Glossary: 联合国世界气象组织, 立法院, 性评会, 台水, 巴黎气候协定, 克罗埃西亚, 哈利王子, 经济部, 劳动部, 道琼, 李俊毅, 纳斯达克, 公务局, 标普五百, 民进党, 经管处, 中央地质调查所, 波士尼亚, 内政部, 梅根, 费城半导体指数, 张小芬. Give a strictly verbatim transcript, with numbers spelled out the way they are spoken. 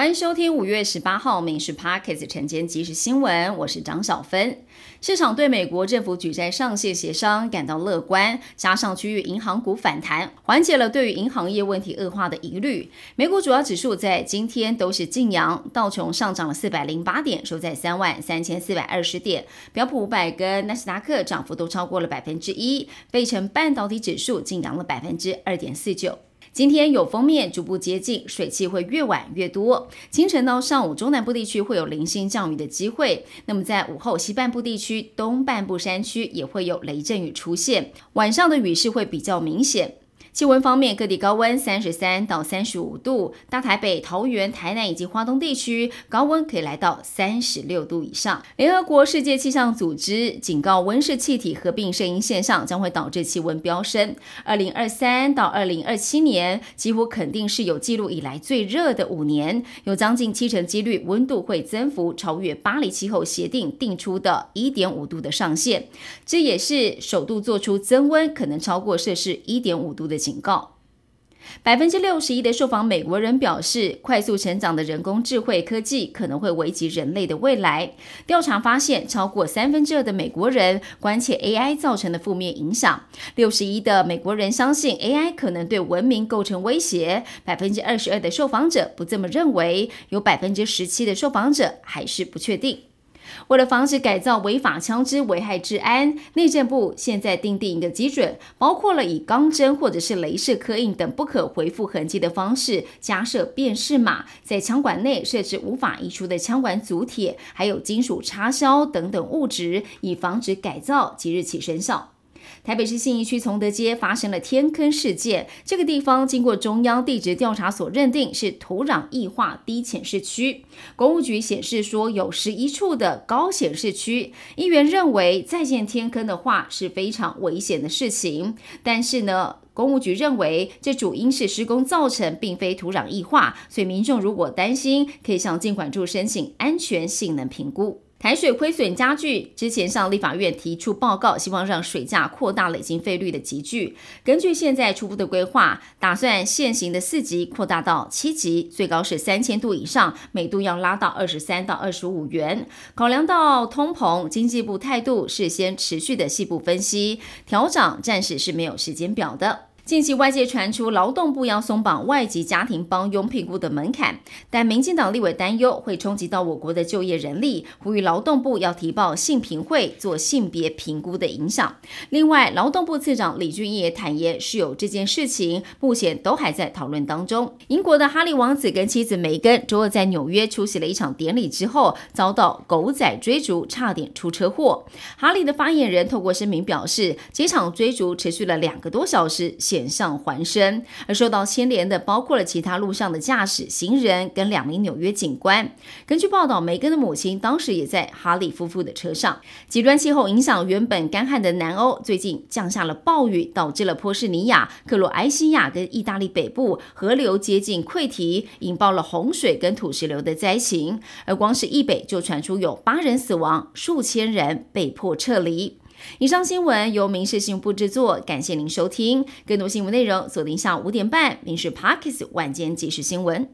欢迎收听五月十八号民事 Podcast 晨间即时新闻，我是张小芬。市场对美国政府举债上限协商感到乐观，加上区域银行股反弹，缓解了对于银行业问题恶化的疑虑。美股主要指数在今天都是晋阳，道琼上涨了四百零八点，收在三万三千四百二十点，标普五百跟纳斯达克涨幅都超过了 百分之一， 费城半导体指数晋阳了 百分之二点四九。今天有锋面逐步接近，水汽会越晚越多。清晨到上午，中南部地区会有零星降雨的机会。那么在午后，西半部地区、东半部山区也会有雷阵雨出现。晚上的雨势会比较明显。气温方面，各地高温三十三到三十五度，大台北、桃园、台南以及花东地区高温可以来到三十六度以上。联合国世界气象组织警告，温室气体合并声音现象将会导致气温飙升。二零二三到二零二七年几乎肯定是有记录以来最热的五年，有将近七成几率温度会增幅超越巴黎气候协定定出的 一点五度的上限，这也是首度做出增温可能超过摄氏 一点五度的警告。 百分之六十一 的受访美国人表示，快速成长的人工智慧科技可能会危及人类的未来。调查发现，超过三分之二的美国人关切 A I 造成的负面影响。百分之六十一的美国人相信 A I 可能对文明构成威胁， 百分之二十二 的受访者不这么认为，有 百分之十七 的受访者还是不确定。为了防止改造违法枪支危害治安，内政部现在订定一个基准，包括了以钢针或者是雷射刻印等不可回复痕迹的方式加设辨识码，在枪管内设置无法移除的枪管组铁，还有金属插销等等物质，以防止改造即日起生效。台北市信义区崇德街发生了天坑事件，这个地方经过中央地质调查所认定是土壤液化低潜势区，公务局显示说有十一处的高潜势区，议员认为再建天坑的话是非常危险的事情，但是呢，公务局认为这主因是施工造成，并非土壤液化，所以民众如果担心，可以向经管处申请安全性能评估。台水亏损加剧，之前向立法院提出报告，希望让水价扩大累进费率的级距。根据现在初步的规划，打算现行的四级扩大到七级，最高是三千度以上，每度要拉到二十三到二十五元。考量到通膨，经济部态度是先持续的细部分析，调涨暂时是没有时间表的。近期外界传出劳动部要松绑外籍家庭帮佣评估的门槛，但民进党立委担忧会冲击到我国的就业人力，呼吁劳动部要提报性评会做性别评估的影响。另外，劳动部次长李俊毅也坦言，是有这件事情目前都还在讨论当中。英国的哈利王子跟妻子梅根周二在纽约出席了一场典礼之后，遭到狗仔追逐，差点出车祸。哈利的发言人透过声明表示，这场追逐持续了两个多小时，险象环生，而受到牵连的包括了其他路上的驾驶、行人跟两名纽约警官。根据报道，梅根的母亲当时也在哈利夫妇的车上。极端气候影响原本干旱的南欧，最近降下了暴雨，导致了波士尼亚、克罗埃西亚跟意大利北部河流接近溃堤，引爆了洪水跟土石流的灾情。而光是意北就传出有八人死亡，数千人被迫撤离。以上新闻由民事新闻部制作，感谢您收听。更多新闻内容锁定下午五点半民事 Podcast 晚间即时新闻。